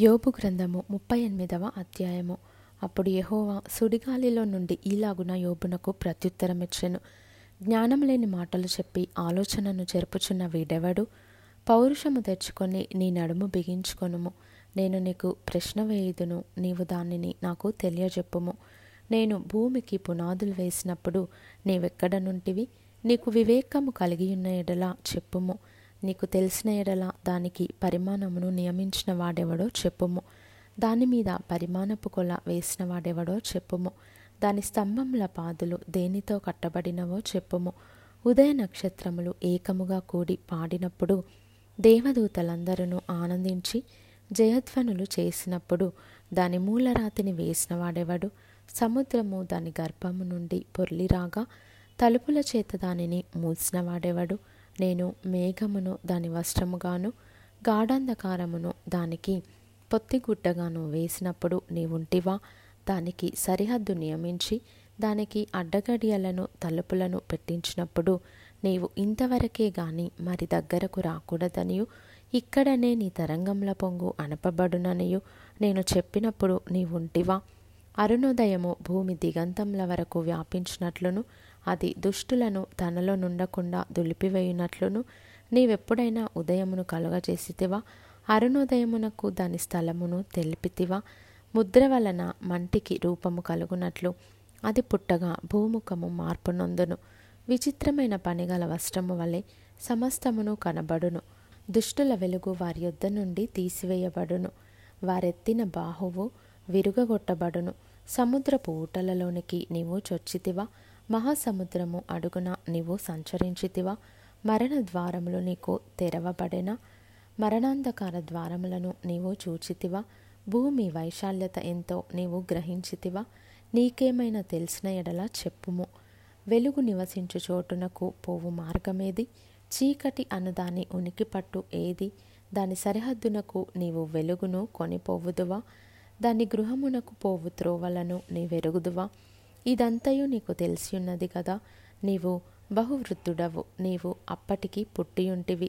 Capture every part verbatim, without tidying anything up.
యోబు గ్రంథము ముప్పై ఎనిమిదవ అధ్యాయము. అప్పుడు యెహోవా సుడిగాలిలో నుండి ఈలాగున యోబునకు ప్రత్యుత్తరం ఇచ్చెను. జ్ఞానం లేని మాటలు చెప్పి ఆలోచనను జరుపుచున్న వీడెవడు? పౌరుషము తెచ్చుకొని నీ నడుము బిగించుకొనుము. నేను నీకు ప్రశ్న వేయుదును, నీవు దానిని నాకు తెలియజెప్పుము. నేను భూమికి పునాదులు వేసినప్పుడు నీవెక్కడ నుంటివి? నీకు వివేకము కలిగియున్న ఎడలా చెప్పుము. నీకు తెలిసిన ఎడల దానికి పరిమాణమును నియమించిన వాడెవడో చెప్పుము. దాని మీద పరిమాణపు కొల వేసిన వాడెవడో చెప్పుము. దాని స్తంభముల పాదులు దేనితో కట్టబడినవో చెప్పుము. ఉదయ నక్షత్రములు ఏకముగా కూడి పాడినప్పుడు, దేవదూతలందరూ ఆనందించి జయధ్వనులు చేసినప్పుడు దాని మూలరాతిని వేసిన వాడెవడు? సముద్రము దాని గర్భము నుండి పొర్లిరాగా తలుపుల చేత దానిని మూసిన వాడెవడు? నేను మేఘమును దాని వస్త్రముగాను, గాఢాంధకారమును దానికి పొత్తిగుడ్డగాను వేసినప్పుడు నీవుంటివా? దానికి సరిహద్దు నియమించి దానికి అడ్డగడియలను తలుపులను పెట్టించినప్పుడు నీవు ఇంతవరకే గాని మరి దగ్గరకు రాకూడదనియు, ఇక్కడనే నీ తరంగముల పొంగు అనపబడుననియు నేను చెప్పినప్పుడు నీవుంటివా? అరుణోదయము భూమి దిగంతముల వరకు వ్యాపించినట్లును, అది దుష్టులను తనలో నుండకుండా దులిపివేయునట్లును నీవెప్పుడైనా ఉదయమును కలుగజేసితివా? అరుణోదయమునకు దాని స్థలమును తెలిపితివా? ముద్ర వలన మంటికి రూపము కలుగునట్లు అది పుట్టగా భూముఖము మార్పు నొందును. విచిత్రమైన పనిగల వస్త్రము వలె సమస్తమును కనబడును. దుష్టుల వెలుగు వారి యొద్ద నుండి తీసివేయబడును. వారెత్తిన బాహువు విరుగగొట్టబడును. సముద్రపు ఊటలలోనికి నీవు చొచ్చితివా? మహాసముద్రము అడుగున నీవు సంచరించితివా? మరణ ద్వారములు నీకు తెరవబడెనా? మరణాంధకార ద్వారములను నీవు చూచితివా? భూమి వైశాల్యత ఎంతో నీవు గ్రహించితివా? నీకేమైనా తెలిసిన ఎడలా చెప్పుము. వెలుగు నివసించు చోటునకు పోవు మార్గమేది? చీకటి అనుదాని ఉనికి పట్టు ఏది? దాని సరిహద్దునకు నీవు వెలుగును కొనిపోవుదువా? దాని గృహమునకు పోవు త్రోవలను నీవెరుగుదువా? ఇదంతయు నీకు తెలిసియున్నది కదా. నీవు బహువృద్ధుడవు. నీవు అప్పటికి పుట్టియుంటివి.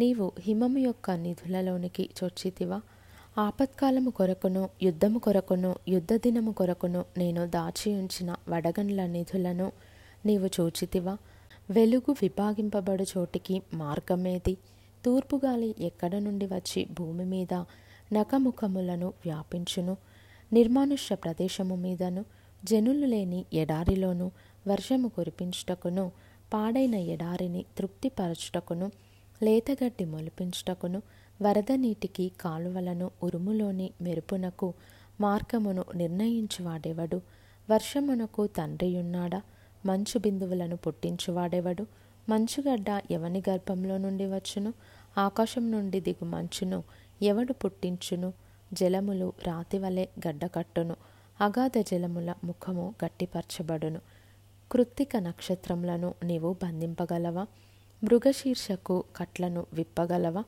నీవు హిమము యొక్క నిధులలోనికి చొచ్చితివా? ఆపత్కాలము కొరకును, యుద్ధము కొరకును, యుద్ధ దినము కొరకును నేను దాచియుంచిన వడగండ్ల నిధులను నీవు చూచితివా? వెలుగు విభాగింపబడు చోటికి మార్గమేది? తూర్పుగాలి ఎక్కడ నుండి వచ్చి భూమి మీద నకముఖములను వ్యాపించును? నిర్మానుష్య ప్రదేశము మీదను, జనులు లేని ఎడారిలోనూ వర్షము కురిపించుటకును, పాడైన ఎడారిని తృప్తిపరచుటకును, లేతగడ్డి మొలిపించుటకును, వరద నీటికి కాలువలను, ఉరుములోని మెరుపునకు మార్గమును నిర్ణయించువాడెవడు? వర్షమునకు తండ్రియున్నాడా? మంచు బిందువులను పుట్టించువాడెవడు? మంచుగడ్డ ఎవని గర్భంలో నుండి వచ్చును? ఆకాశం నుండి దిగు మంచును ఎవడు పుట్టించును? జలములు రాతివలె గడ్డకట్టును. అగాధ జలముల ముఖము గట్టిపరచబడును. కృత్తిక నక్షత్రములను నీవు బంధింపగలవా? మృగశీర్షకు కట్లను విప్పగలవా?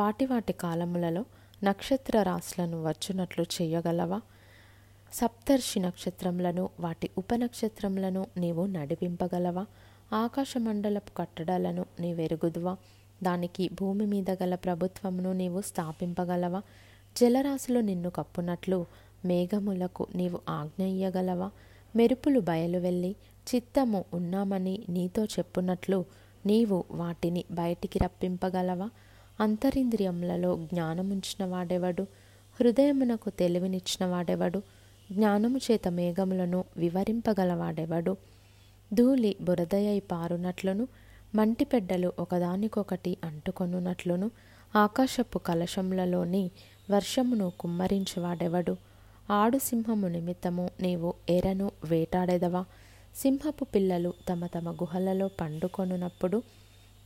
వాటి వాటి కాలములలో నక్షత్ర రాశులను వచ్చునట్లు చేయగలవా? సప్తర్షి నక్షత్రములను వాటి ఉపనక్షత్రములను నీవు నడిపింపగలవా? ఆకాశమండలపు కట్టడాలను నీవెరుగుదువా? దానికి భూమి మీద గల ప్రభుత్వమును నీవు స్థాపింపగలవా? జలరాశులు నిన్ను కప్పునట్లు మేఘములకు నీవు ఆజ్ఞ ఇయ్యగలవా? మెరుపులు బయలు వెళ్ళి చిత్తము ఉన్నామని నీతో చెప్పునట్లు నీవు వాటిని బయటికి రప్పింపగలవా? అంతరింద్రియములలో జ్ఞానముంచిన వాడెవడు? హృదయమునకు తెలివినిచ్చిన వాడెవడు? జ్ఞానము చేత మేఘములను వివరింపగలవాడెవడు? ధూళి బురదయై పారునట్లును, మంటిపెడ్డలు ఒకదానికొకటి అంటుకొనున్నట్లును ఆకాశపు కలశములలోని వర్షమును కుమ్మరించువాడెవడు? ఆడు సింహము నిమిత్తము నీవు ఎరను వేటాడెదవా? సింహపు పిల్లలు తమ తమ గుహలలో పండుకొనున్నప్పుడు,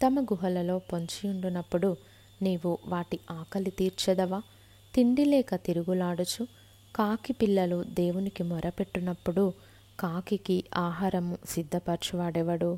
తమ గుహలలో పొంచియుండునప్పుడు నీవు వాటి ఆకలి తీర్చెదవా? తిండి లేక తిరుగులాడుచు కాకి పిల్లలు దేవునికి మొరపెట్టునప్పుడు కాకికి ఆహారము సిద్ధపరచువాడెవడు?